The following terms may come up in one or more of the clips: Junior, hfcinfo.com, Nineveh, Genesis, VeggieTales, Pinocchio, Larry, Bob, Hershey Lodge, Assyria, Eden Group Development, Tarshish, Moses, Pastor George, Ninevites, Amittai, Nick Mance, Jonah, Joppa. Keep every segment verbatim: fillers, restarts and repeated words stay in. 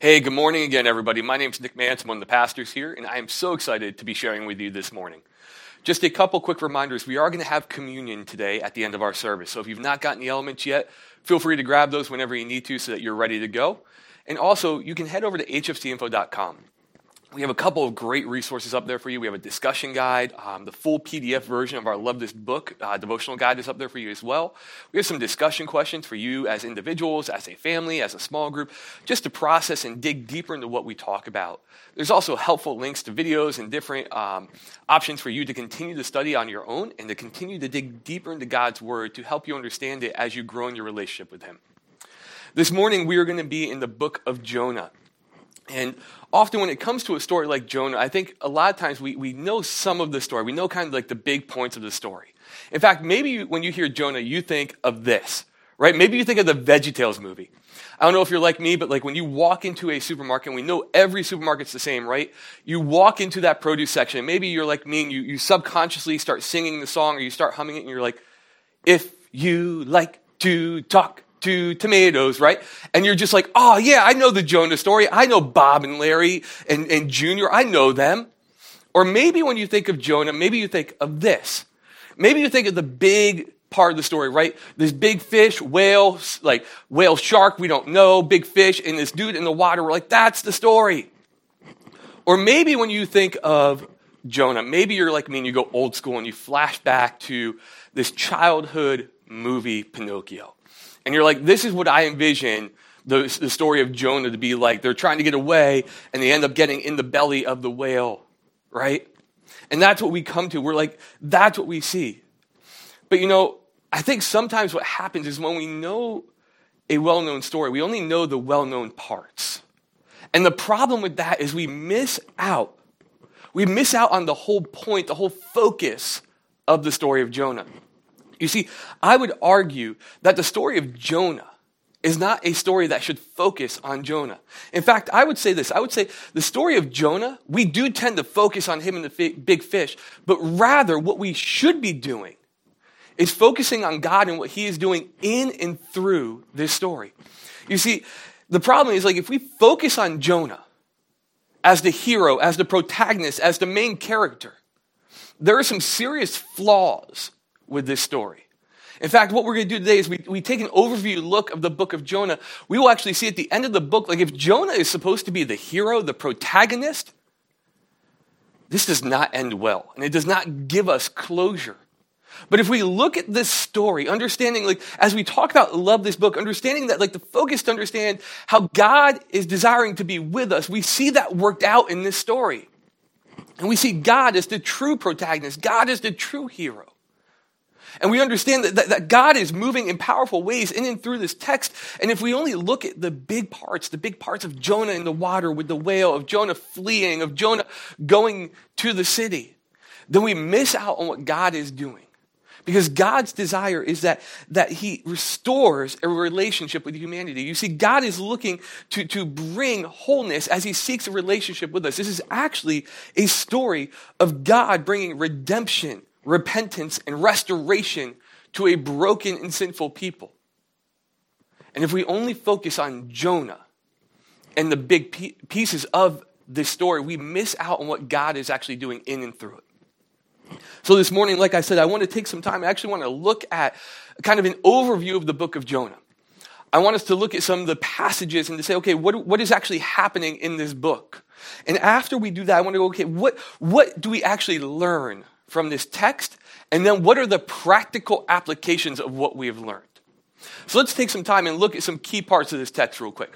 Hey, good morning again, everybody. My name's Nick Mance. I'm one of the pastors here, and I am so excited to be sharing with you this morning. Just a couple quick reminders. We are going to have communion today at the end of our service. So if you've not gotten the elements yet, feel free to grab those whenever you need to so that you're ready to go. And also, you can head over to h f c info dot com. We have a couple of great resources up there for you. We have a discussion guide. Um, the full P D F version of our Love This Book uh, devotional guide is up there for you as well. We have some discussion questions for you as individuals, as a family, as a small group, just to process and dig deeper into what we talk about. There's also helpful links to videos and different um, options for you to continue to study on your own and to continue to dig deeper into God's Word to help you understand it as you grow in your relationship with Him. This morning, we are going to be in the book of Jonah. And often when it comes to a story like Jonah, I think a lot of times we, we know some of the story. We know kind of like the big points of the story. In fact, maybe you, when you hear Jonah, you think of this, right? Maybe you think of the VeggieTales movie. I don't know if you're like me, but like when you walk into a supermarket, and we know every supermarket's the same, right? You walk into that produce section, and maybe you're like me, and you, you subconsciously start singing the song, or you start humming it, and you're like, if you like to talk to tomatoes, right? And you're just like, oh yeah, I know the Jonah story. I know Bob and Larry and, and Junior. I know them. Or maybe when you think of Jonah, maybe you think of this. Maybe you think of the big part of the story, right? This big fish, whale, like whale shark, we don't know, big fish, and this dude in the water. We're like, that's the story. Or maybe when you think of Jonah, maybe you're like me and you go old school and you flash back to this childhood movie, Pinocchio. And you're like, this is what I envision the, the story of Jonah to be like. They're trying to get away, and they end up getting in the belly of the whale, right? And that's what we come to. We're like, that's what we see. But, you know, I think sometimes what happens is when we know a well-known story, we only know the well-known parts. And the problem with that is we miss out. We miss out on the whole point, the whole focus of the story of Jonah. You see, I would argue that the story of Jonah is not a story that should focus on Jonah. In fact, I would say this. I would say the story of Jonah, we do tend to focus on him and the big fish, but rather what we should be doing is focusing on God and what He is doing in and through this story. You see, the problem is like if we focus on Jonah as the hero, as the protagonist, as the main character, there are some serious flaws with this story. In fact, what we're going to do today is we, we take an overview look of the book of Jonah. We will actually see at the end of the book, like if Jonah is supposed to be the hero, the protagonist, this does not end well, and it does not give us closure. But if we look at this story, understanding, like as we talk about love this book, understanding that like the focus to understand how God is desiring to be with us, we see that worked out in this story. And we see God as the true protagonist. God is the true hero. And we understand that, that, that God is moving in powerful ways in and through this text. And if we only look at the big parts, the big parts of Jonah in the water with the whale, of Jonah fleeing, of Jonah going to the city, then we miss out on what God is doing. Because God's desire is that, that He restores a relationship with humanity. You see, God is looking to, to bring wholeness as He seeks a relationship with us. This is actually a story of God bringing redemption, repentance, and restoration to a broken and sinful people. And if we only focus on Jonah and the big pieces of this story, we miss out on what God is actually doing in and through it. So this morning, like I said, I want to take some time. I actually want to look at kind of an overview of the book of Jonah. I want us to look at some of the passages and to say, okay, what, what is actually happening in this book? And after we do that, I want to go, okay, what, what do we actually learn from this text, and then what are the practical applications of what we have learned? So let's take some time and look at some key parts of this text real quick.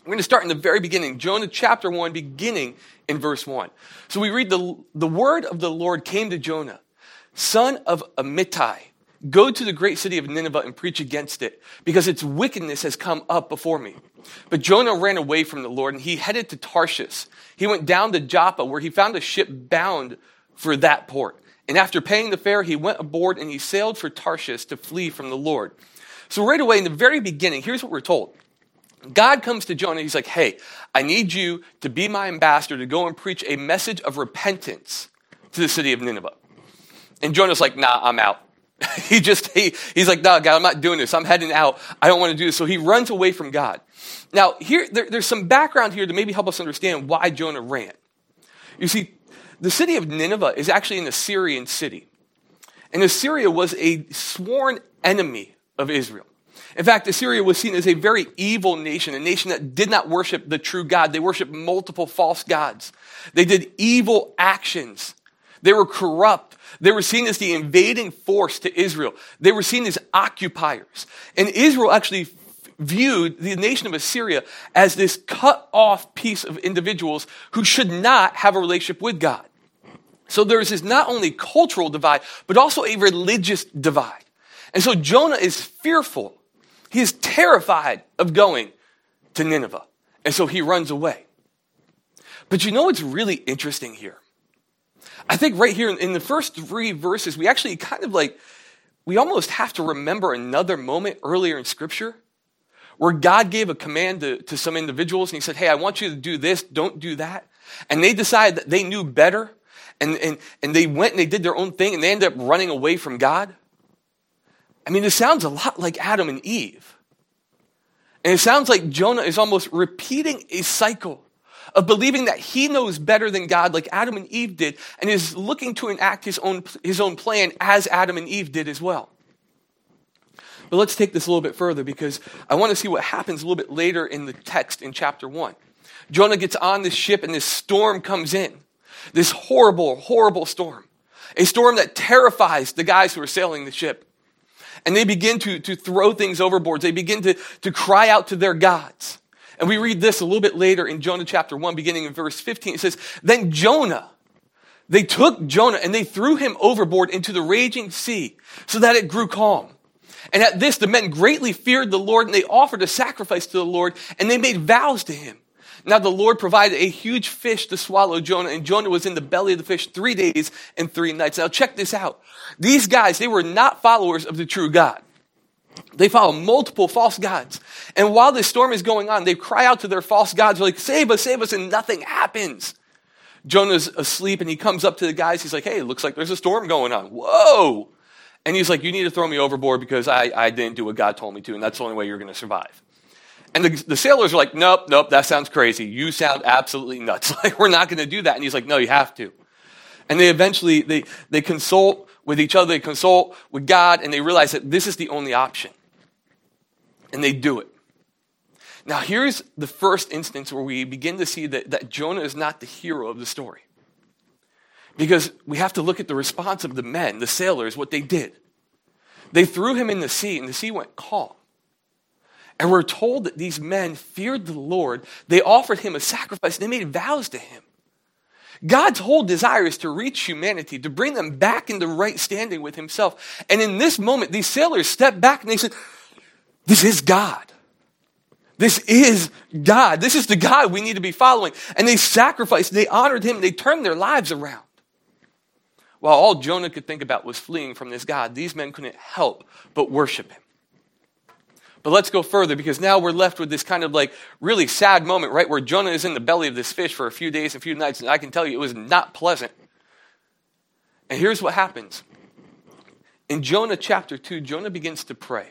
We're going to start in the very beginning, Jonah chapter one, beginning in verse one. So we read, the, the word of the Lord came to Jonah, son of Amittai. Go to the great city of Nineveh and preach against it, because its wickedness has come up before me. But Jonah ran away from the Lord, and he headed to Tarshish. He went down to Joppa, where he found a ship bound for that port. And after paying the fare, he went aboard and he sailed for Tarshish to flee from the Lord. So right away in the very beginning, here's what we're told. God comes to Jonah, he's like, hey, I need you to be my ambassador to go and preach a message of repentance to the city of Nineveh. And Jonah's like, nah, I'm out. he just, he, he's like, nah, God, I'm not doing this. I'm heading out. I don't want to do this. So he runs away from God. Now, here there, there's some background here to maybe help us understand why Jonah ran. You see, the city of Nineveh is actually an Assyrian city. And Assyria was a sworn enemy of Israel. In fact, Assyria was seen as a very evil nation, a nation that did not worship the true God. They worshiped multiple false gods. They did evil actions. They were corrupt. They were seen as the invading force to Israel. They were seen as occupiers. And Israel actually viewed the nation of Assyria as this cut-off piece of individuals who should not have a relationship with God. So there is this not only cultural divide, but also a religious divide. And so Jonah is fearful. He is terrified of going to Nineveh. And so he runs away. But you know what's really interesting here? I think right here in the first three verses, we actually kind of like, we almost have to remember another moment earlier in Scripture where God gave a command to, to some individuals and he said, hey, I want you to do this, don't do that. And they decided that they knew better and, and, and they went and they did their own thing and they ended up running away from God. I mean, it sounds a lot like Adam and Eve. And it sounds like Jonah is almost repeating a cycle of believing that he knows better than God like Adam and Eve did and is looking to enact his own, his own plan as Adam and Eve did as well. But let's take this a little bit further because I want to see what happens a little bit later in the text in chapter one. Jonah gets on this ship and this storm comes in. This horrible, horrible storm. A storm that terrifies the guys who are sailing the ship. And they begin to, to throw things overboard. They begin to, to cry out to their gods. And we read this a little bit later in Jonah chapter one, beginning in verse fifteen. It says, Then Jonah, they took Jonah and they threw him overboard into the raging sea so that it grew calm. And at this, the men greatly feared the Lord and they offered a sacrifice to the Lord and they made vows to him. Now the Lord provided a huge fish to swallow Jonah, and Jonah was in the belly of the fish three days and three nights. Now check this out. These guys, they were not followers of the true God. They follow multiple false gods. And while this storm is going on, they cry out to their false gods, they're like, save us, save us, and nothing happens. Jonah's asleep, and he comes up to the guys. He's like, hey, it looks like there's a storm going on. Whoa! And he's like, you need to throw me overboard because I, I didn't do what God told me to, and that's the only way you're going to survive. And the, the sailors are like, nope, nope, that sounds crazy. You sound absolutely nuts. Like, we're not going to do that. And he's like, no, you have to. And they eventually, they, they consult with each other, they consult with God, and they realize that this is the only option. And they do it. Now, here's the first instance where we begin to see that, that Jonah is not the hero of the story. Because we have to look at the response of the men, the sailors, what they did. They threw him in the sea, and the sea went calm. And we're told that these men feared the Lord. They offered him a sacrifice. They made vows to him. God's whole desire is to reach humanity, to bring them back into right standing with himself. And in this moment, these sailors stepped back and they said, this is God. This is God. This is the God we need to be following. And they sacrificed. They honored him. They turned their lives around. While all Jonah could think about was fleeing from this God, these men couldn't help but worship him. But let's go further because now we're left with this kind of like really sad moment, right? Where Jonah is in the belly of this fish for a few days, a few nights, and I can tell you it was not pleasant. And here's what happens. In Jonah chapter two, Jonah begins to pray.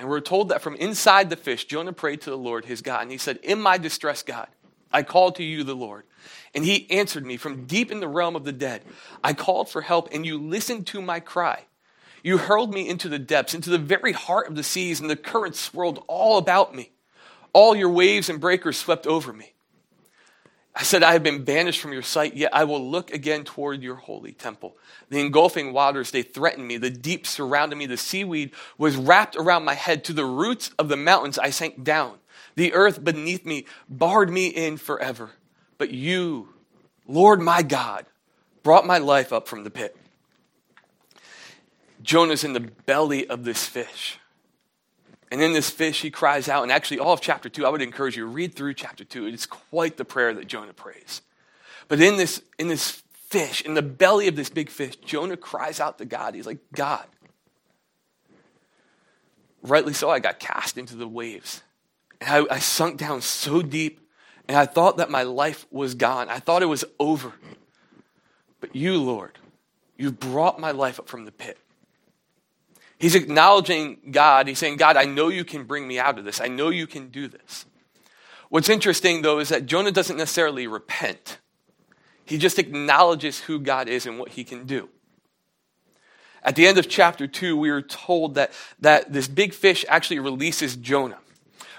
And we're told that from inside the fish, Jonah prayed to the Lord his God. And he said, in my distress, God, I called to you, the Lord. And he answered me from deep in the realm of the dead. I called for help and you listened to my cry. You hurled me into the depths, into the very heart of the seas, and the currents swirled all about me. All your waves and breakers swept over me. I said, I have been banished from your sight, yet I will look again toward your holy temple. The engulfing waters, they threatened me. The deep surrounded me. The seaweed was wrapped around my head. To the roots of the mountains I sank down. The earth beneath me barred me in forever. But you, Lord my God, brought my life up from the pit. Jonah's in the belly of this fish. And in this fish, he cries out. And actually, all of chapter two, I would encourage you to read through chapter two. It's quite the prayer that Jonah prays. But in this, in this fish, in the belly of this big fish, Jonah cries out to God. He's like, God, rightly so, I got cast into the waves. And I, I sunk down so deep, and I thought that my life was gone. I thought it was over. But you, Lord, you brought my life up from the pit. He's acknowledging God. He's saying, God, I know you can bring me out of this. I know you can do this. What's interesting, though, is that Jonah doesn't necessarily repent. He just acknowledges who God is and what he can do. At the end of chapter two, we are told that, that this big fish actually releases Jonah.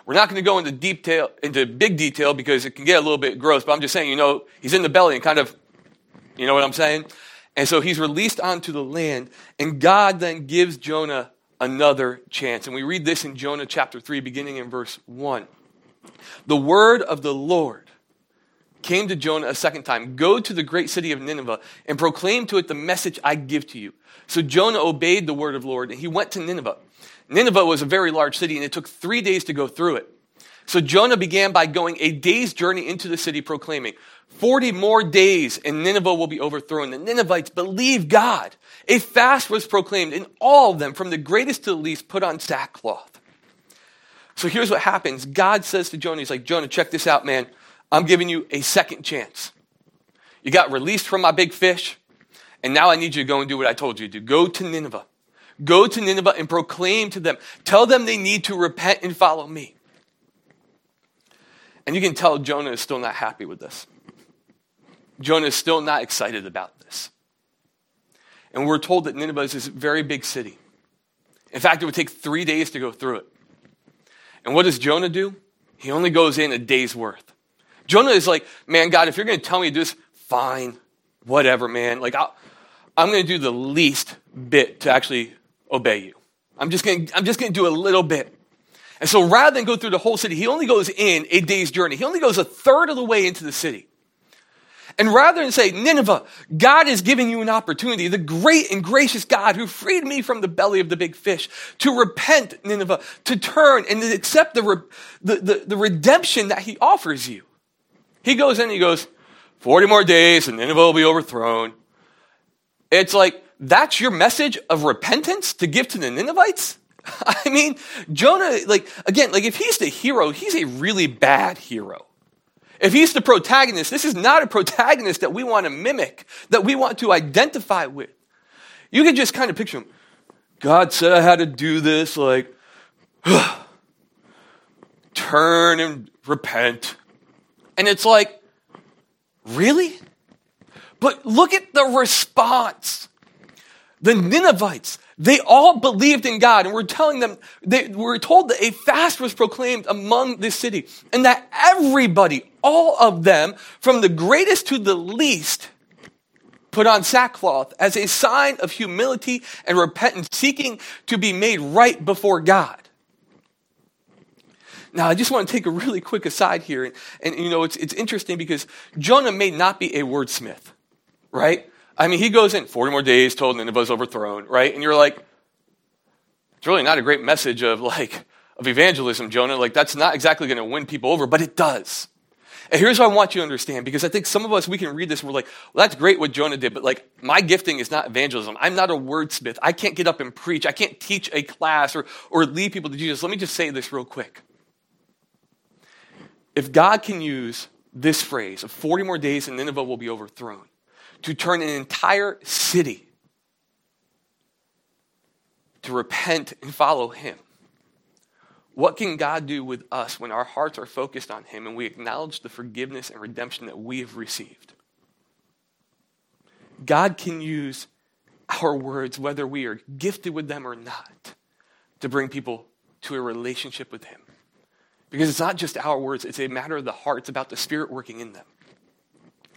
We're not going to go into detail, into big detail because it can get a little bit gross, but I'm just saying, you know, he's in the belly and kind of, you know what I'm saying? And so he's released onto the land, and God then gives Jonah another chance. And we read this in Jonah chapter three, beginning in verse one. The word of the Lord came to Jonah a second time. Go to the great city of Nineveh and proclaim to it the message I give to you. So Jonah obeyed the word of the Lord, and he went to Nineveh. Nineveh was a very large city, and it took three days to go through it. So Jonah began by going a day's journey into the city, proclaiming, forty more days and Nineveh will be overthrown. The Ninevites believe God. A fast was proclaimed, and all of them, from the greatest to the least, put on sackcloth. So here's what happens. God says to Jonah, he's like, Jonah, check this out, man. I'm giving you a second chance. You got released from my big fish, and now I need you to go and do what I told you to do. Go to Nineveh. Go to Nineveh and proclaim to them. Tell them they need to repent and follow me. And you can tell Jonah is still not happy with this. Jonah is still not excited about this. And we're told that Nineveh is this very big city. In fact, it would take three days to go through it. And what does Jonah do? He only goes in a day's worth. Jonah is like, man, God, if you're going to tell me to do this, fine, whatever, man. Like, I'll, I'm going to do the least bit to actually obey you. I'm just going to, I'm just going to do a little bit. And so rather than go through the whole city, he only goes in a day's journey. He only goes a third of the way into the city. And rather than say, Nineveh, God is giving you an opportunity, the great and gracious God who freed me from the belly of the big fish, to repent, Nineveh, to turn and to accept the, re- the, the, the redemption that he offers you. He goes in and he goes, forty more days and Nineveh will be overthrown. It's like, that's your message of repentance to give to the Ninevites? I mean, Jonah, like, again, like if he's the hero, he's a really bad hero. If he's the protagonist, this is not a protagonist that we want to mimic, that we want to identify with. You can just kind of picture him. God said I had to do this, like, turn and repent. And it's like, really? But look at the response. The Ninevites, they all believed in God, and we're telling them, they were told that a fast was proclaimed among this city, and that everybody, all of them, from the greatest to the least, put on sackcloth as a sign of humility and repentance, seeking to be made right before God. Now, I just want to take a really quick aside here, and, and you know, it's it's interesting because Jonah may not be a wordsmith, right? I mean, he goes in, forty more days, told Nineveh's overthrown, right? And you're like, it's really not a great message of like of evangelism, Jonah. Like, that's not exactly going to win people over, but it does. And here's what I want you to understand, because I think some of us, we can read this, and we're like, well, that's great what Jonah did, but like, my gifting is not evangelism. I'm not a wordsmith. I can't get up and preach. I can't teach a class or, or lead people to Jesus. Let me just say this real quick. If God can use this phrase, of forty more days and Nineveh will be overthrown, to turn an entire city to repent and follow him. What can God do with us when our hearts are focused on him and we acknowledge the forgiveness and redemption that we have received? God can use our words, whether we are gifted with them or not, to bring people to a relationship with him. Because it's not just our words, it's a matter of the heart. It's about the Spirit working in them.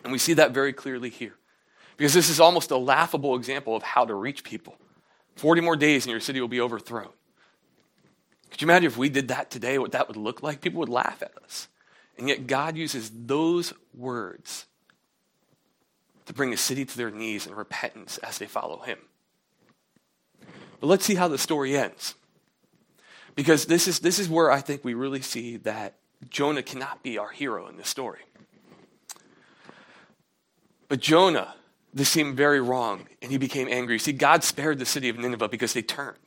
And we see that very clearly here. Because this is almost a laughable example of how to reach people. forty more days and your city will be overthrown. Could you imagine if we did that today, what that would look like? People would laugh at us. And yet God uses those words to bring a city to their knees in repentance as they follow him. But let's see how the story ends. Because this is, this is where I think we really see that Jonah cannot be our hero in this story. But Jonah, this seemed very wrong, and he became angry. See, God spared the city of Nineveh because they turned.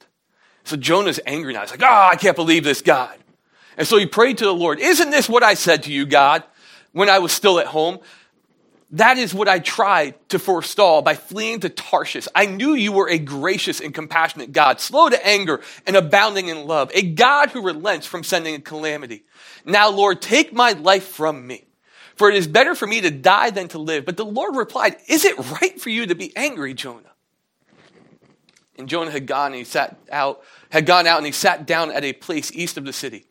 So Jonah's angry now. He's like, ah, oh, I can't believe this, God. And so he prayed to the Lord, isn't this what I said to you, God, when I was still at home? That is what I tried to forestall by fleeing to Tarshish. I knew you were a gracious and compassionate God, slow to anger and abounding in love, a God who relents from sending a calamity. Now, Lord, take my life from me, for it is better for me to die than to live. But the Lord replied, is it right for you to be angry, Jonah? And Jonah had gone and he sat out, had gone out and he sat down at a place east of the city.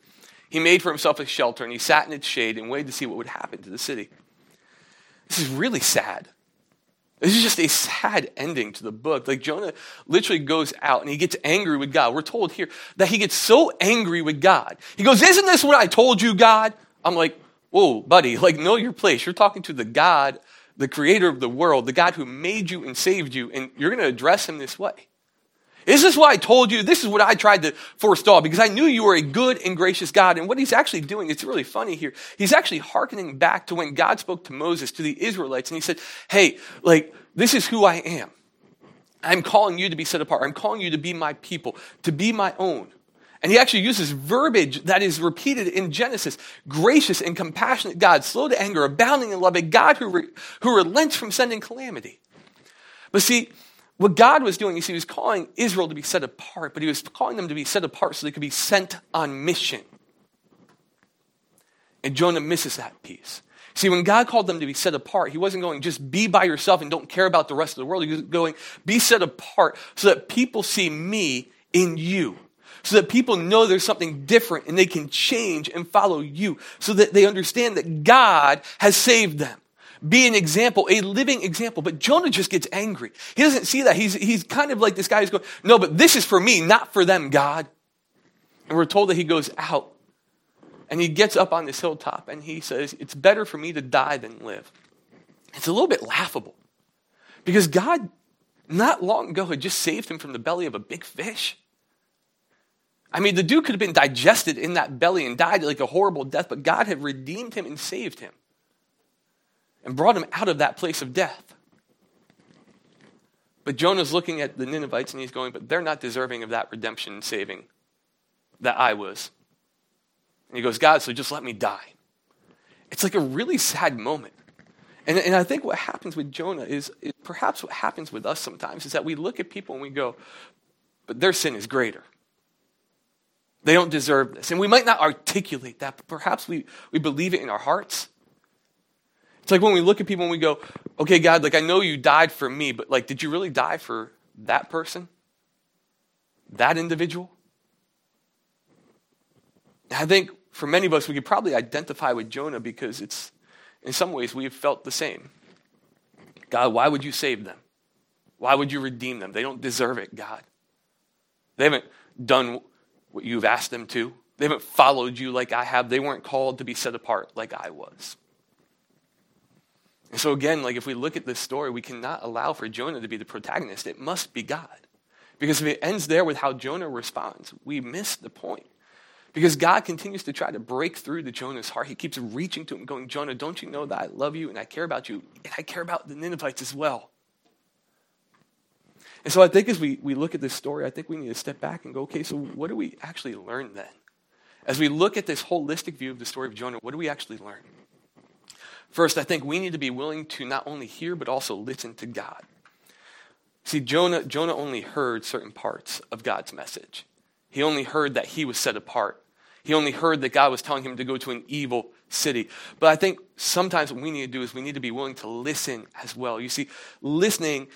He made for himself a shelter and he sat in its shade and waited to see what would happen to the city. This is really sad. This is just a sad ending to the book. Like Jonah literally goes out and he gets angry with God. We're told here that he gets so angry with God. He goes, isn't this what I told you, God? I'm like, whoa, buddy, like know your place. You're talking to the God, the creator of the world, the God who made you and saved you, and you're going to address him this way. Is this what I told you? This is what I tried to forestall because I knew you were a good and gracious God. And what he's actually doing, it's really funny here. He's actually hearkening back to when God spoke to Moses, to the Israelites, and he said, hey, like, this is who I am. I'm calling you to be set apart. I'm calling you to be my people, to be my own. And he actually uses verbiage that is repeated in Genesis. Gracious and compassionate God, slow to anger, abounding in love, a God who, re- who relents from sending calamity. But see, what God was doing is he was calling Israel to be set apart, but he was calling them to be set apart so they could be sent on mission. And Jonah misses that piece. See, when God called them to be set apart, he wasn't going, just be by yourself and don't care about the rest of the world. He was going, be set apart so that people see me in you, so that people know there's something different and they can change and follow you, so that they understand that God has saved them. Be an example, a living example. But Jonah just gets angry. He doesn't see that. He's, he's kind of like this guy who's going, no, but this is for me, not for them, God. And we're told that he goes out and he gets up on this hilltop and he says, it's better for me to die than live. It's a little bit laughable because God, not long ago, had just saved him from the belly of a big fish. I mean, the dude could have been digested in that belly and died like a horrible death, but God had redeemed him and saved him and brought him out of that place of death. But Jonah's looking at the Ninevites and he's going, but they're not deserving of that redemption and saving that I was. And he goes, God, so just let me die. It's like a really sad moment. And, and I think what happens with Jonah is, is perhaps what happens with us sometimes is that we look at people and we go, but their sin is greater. They don't deserve this. And we might not articulate that, but perhaps we, we believe it in our hearts. It's like when we look at people and we go, okay, God, like I know you died for me, but like, did you really die for that person? That individual? I think for many of us, we could probably identify with Jonah because it's, in some ways, we've felt the same. God, why would you save them? Why would you redeem them? They don't deserve it, God. They haven't done what you've asked them to. They haven't followed you like I have. They weren't called to be set apart like I was. And so again, like if we look at this story, we cannot allow for Jonah to be the protagonist. It must be God. Because if it ends there with how Jonah responds, we miss the point. Because God continues to try to break through to Jonah's heart. He keeps reaching to him going, Jonah, don't you know that I love you and I care about you and I care about the Ninevites as well? And so I think as we, we look at this story, I think we need to step back and go, okay, so what do we actually learn then? As we look at this holistic view of the story of Jonah, what do we actually learn? First, I think we need to be willing to not only hear, but also listen to God. See, Jonah, Jonah only heard certain parts of God's message. He only heard that he was set apart. He only heard that God was telling him to go to an evil city. But I think sometimes what we need to do is we need to be willing to listen as well. You see, listening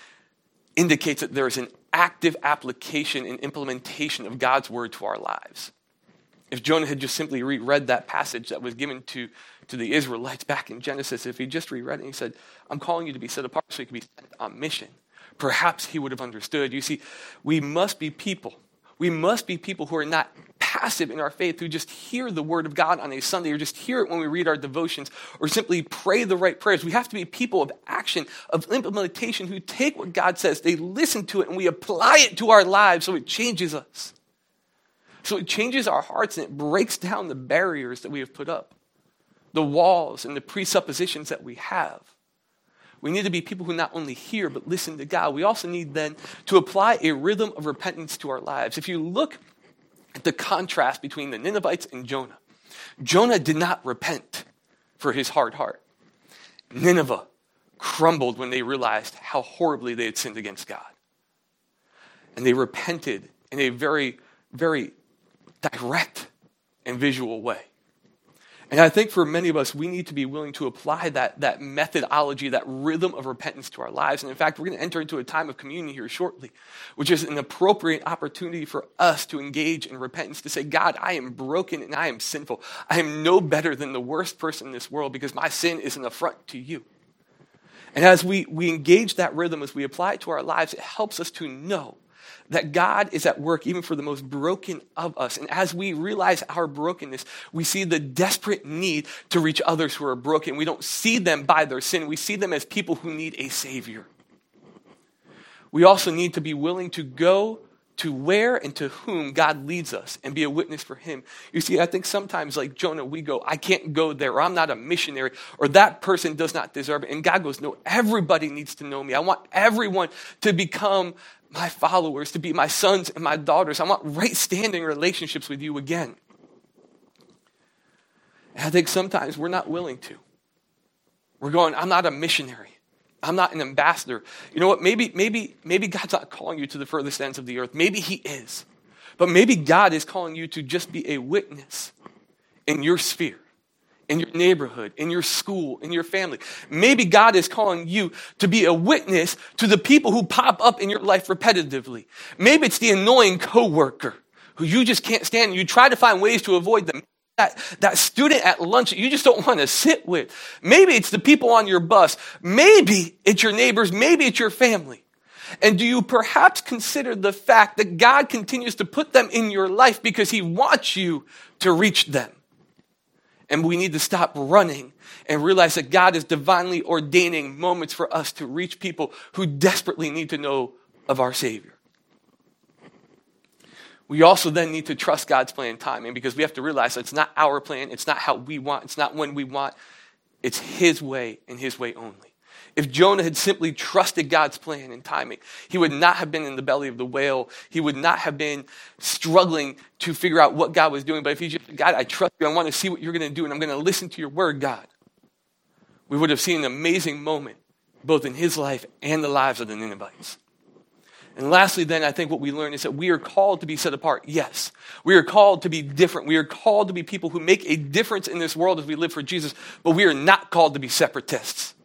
indicates that there is an active application and implementation of God's word to our lives. If Jonah had just simply reread that passage that was given to, to the Israelites back in Genesis, if he just reread it and he said, I'm calling you to be set apart so you can be sent on mission, perhaps he would have understood. You see, we must be people. We must be people who are not passive in our faith, who just hear the word of God on a Sunday or just hear it when we read our devotions or simply pray the right prayers. We have to be people of action, of implementation, who take what God says, they listen to it, and we apply it to our lives so it changes us. So it changes our hearts and it breaks down the barriers that we have put up, the walls and the presuppositions that we have. We need to be people who not only hear but listen to God. We also need then to apply a rhythm of repentance to our lives. If you look at the contrast between the Ninevites and Jonah, Jonah did not repent for his hard heart. Nineveh crumbled when they realized how horribly they had sinned against God. And they repented in a very, very direct and visual way. And I think for many of us, we need to be willing to apply that, that methodology, that rhythm of repentance to our lives. And in fact, we're going to enter into a time of communion here shortly, which is an appropriate opportunity for us to engage in repentance, to say, God, I am broken and I am sinful. I am no better than the worst person in this world because my sin is an affront to you. And as we, we engage that rhythm, as we apply it to our lives, it helps us to know that God is at work even for the most broken of us. And as we realize our brokenness, we see the desperate need to reach others who are broken. We don't see them by their sin. We see them as people who need a Savior. We also need to be willing to go to where and to whom God leads us and be a witness for him. You see, I think sometimes like Jonah, we go, I can't go there, or I'm not a missionary, or that person does not deserve it. And God goes, no, everybody needs to know me. I want everyone to become my followers, to be my sons and my daughters. I want right standing relationships with you again. And I think sometimes we're not willing to. We're going, I'm not a missionary. I'm not an ambassador. You know what? Maybe, maybe, maybe God's not calling you to the furthest ends of the earth. Maybe he is. But maybe God is calling you to just be a witness in your sphere, in your neighborhood, in your school, in your family. Maybe God is calling you to be a witness to the people who pop up in your life repetitively. Maybe it's the annoying coworker who you just can't stand and you try to find ways to avoid them. That, that student at lunch that you just don't want to sit with. Maybe it's the people on your bus. Maybe it's your neighbors. Maybe it's your family. And do you perhaps consider the fact that God continues to put them in your life because he wants you to reach them? And we need to stop running and realize that God is divinely ordaining moments for us to reach people who desperately need to know of our Savior. We also then need to trust God's plan and timing, because we have to realize that it's not our plan, it's not how we want, it's not when we want, it's his way and his way only. If Jonah had simply trusted God's plan and timing, he would not have been in the belly of the whale, he would not have been struggling to figure out what God was doing, but if he just said, God, I trust you, I want to see what you're going to do, and I'm going to listen to your word, God, we would have seen an amazing moment, both in his life and the lives of the Ninevites. And lastly, then, I think what we learn is that we are called to be set apart. Yes, we are called to be different. We are called to be people who make a difference in this world as we live for Jesus, but we are not called to be separatists.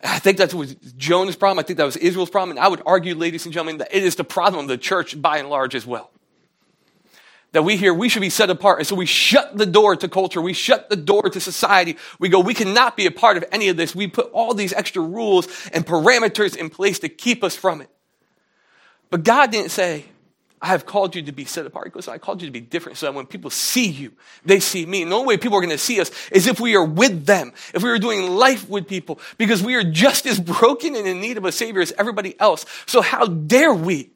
And I think that was Jonah's problem. I think that was Israel's problem. And I would argue, ladies and gentlemen, that it is the problem of the church by and large as well. That we hear we should be set apart. And so we shut the door to culture. We shut the door to society. We go, we cannot be a part of any of this. We put all these extra rules and parameters in place to keep us from it. But God didn't say, I have called you to be set apart. He goes, I called you to be different so that when people see you, they see me. And the only way people are going to see us is if we are with them, if we are doing life with people, because we are just as broken and in need of a Savior as everybody else. So how dare we?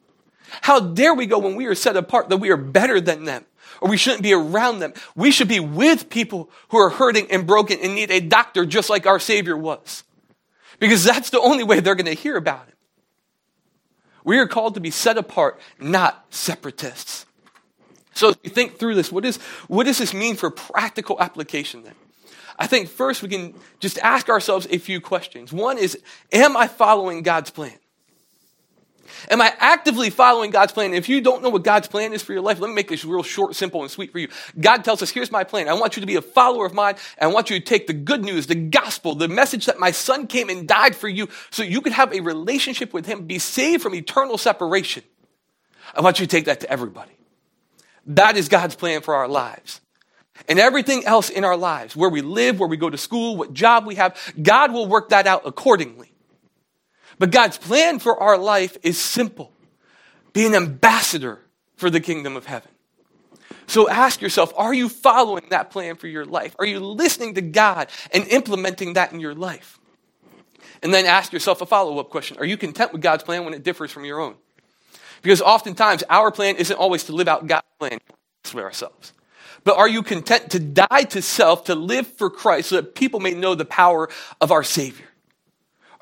How dare we go when we are set apart that we are better than them, or we shouldn't be around them. We should be with people who are hurting and broken and need a doctor just like our Savior was, because that's the only way they're going to hear about him. We are called to be set apart, not separatists. So as we think through this, what, is, what does this mean for practical application then? I think first we can just ask ourselves a few questions. One is, am I following God's plan? Am I actively following God's plan? If you don't know what God's plan is for your life, let me make this real short, simple, and sweet for you. God tells us, here's my plan. I want you to be a follower of mine. And I want you to take the good news, the gospel, the message that my son came and died for you so you could have a relationship with him, be saved from eternal separation. I want you to take that to everybody. That is God's plan for our lives. And everything else in our lives, where we live, where we go to school, what job we have, God will work that out accordingly. But God's plan for our life is simple. Be an ambassador for the kingdom of heaven. So ask yourself, are you following that plan for your life? Are you listening to God and implementing that in your life? And then ask yourself a follow-up question. Are you content with God's plan when it differs from your own? Because oftentimes our plan isn't always to live out God's plan for ourselves. But are you content to die to self, to live for Christ so that people may know the power of our Savior?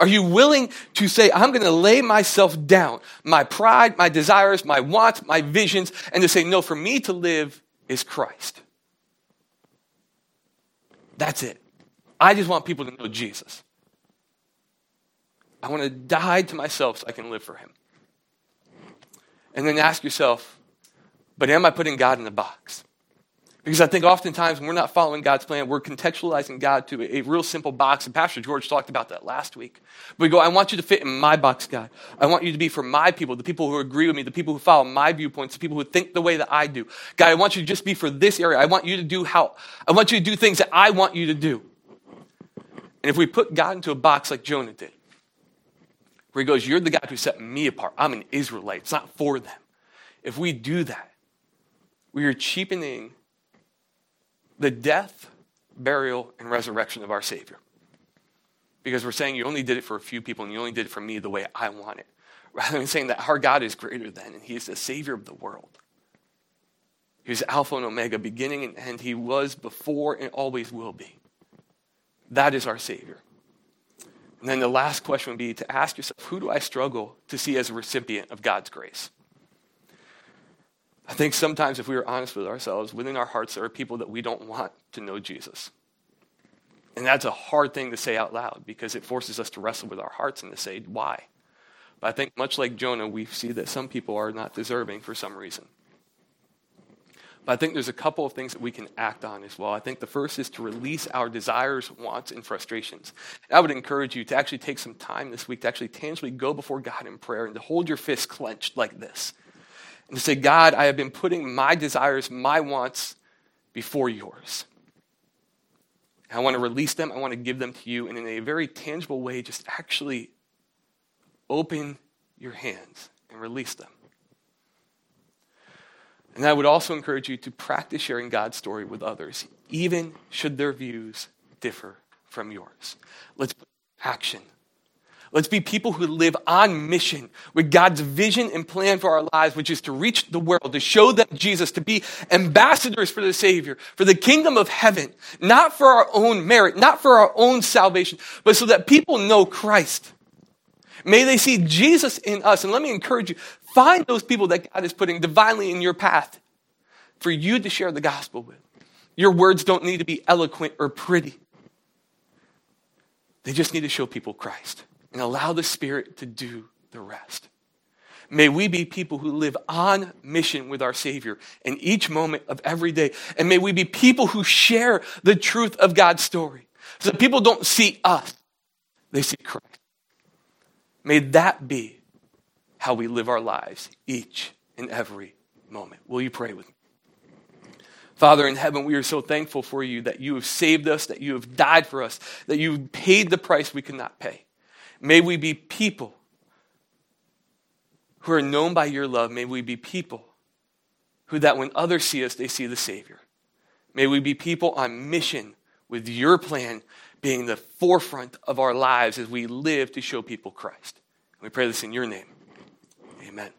Are you willing to say, I'm going to lay myself down, my pride, my desires, my wants, my visions, and to say, no, for me to live is Christ. That's it. I just want people to know Jesus. I want to die to myself so I can live for him. And then ask yourself, but am I putting God in a box? Because I think oftentimes when we're not following God's plan, we're contextualizing God to a, a real simple box. And Pastor George talked about that last week. We go, I want you to fit in my box, God. I want you to be for my people, the people who agree with me, the people who follow my viewpoints, the people who think the way that I do. God, I want you to just be for this area. I want you to do how, I want you to do things that I want you to do. And if we put God into a box like Jonah did, where he goes, you're the God who set me apart. I'm an Israelite. It's not for them. If we do that, we are cheapening the death, burial, and resurrection of our Savior. Because we're saying you only did it for a few people and you only did it for me the way I want it. Rather than saying that our God is greater than and he is the Savior of the world. He was Alpha and Omega, beginning and end. He was before and always will be. That is our Savior. And then the last question would be to ask yourself, who do I struggle to see as a recipient of God's grace? I think sometimes if we were honest with ourselves, within our hearts there are people that we don't want to know Jesus. And that's a hard thing to say out loud because it forces us to wrestle with our hearts and to say, why? But I think much like Jonah, we see that some people are not deserving for some reason. But I think there's a couple of things that we can act on as well. I think the first is to release our desires, wants, and frustrations. And I would encourage you to actually take some time this week to actually tangibly go before God in prayer and to hold your fists clenched like this. And to say, God, I have been putting my desires, my wants before yours. And I want to release them. I want to give them to you. And in a very tangible way, just actually open your hands and release them. And I would also encourage you to practice sharing God's story with others, even should their views differ from yours. Let's put action. Let's be people who live on mission with God's vision and plan for our lives, which is to reach the world, to show them Jesus, to be ambassadors for the Savior, for the kingdom of heaven, not for our own merit, not for our own salvation, but so that people know Christ. May they see Jesus in us. And let me encourage you, find those people that God is putting divinely in your path for you to share the gospel with. Your words don't need to be eloquent or pretty. They just need to show people Christ and allow the Spirit to do the rest. May we be people who live on mission with our Savior in each moment of every day. And may we be people who share the truth of God's story so that people don't see us, they see Christ. May that be how we live our lives each and every moment. Will you pray with me? Father in heaven, we are so thankful for you that you have saved us, that you have died for us, that you paid the price we could not pay. May we be people who are known by your love. May we be people who that when others see us, they see the Savior. May we be people on mission with your plan being the forefront of our lives as we live to show people Christ. We pray this in your name. Amen.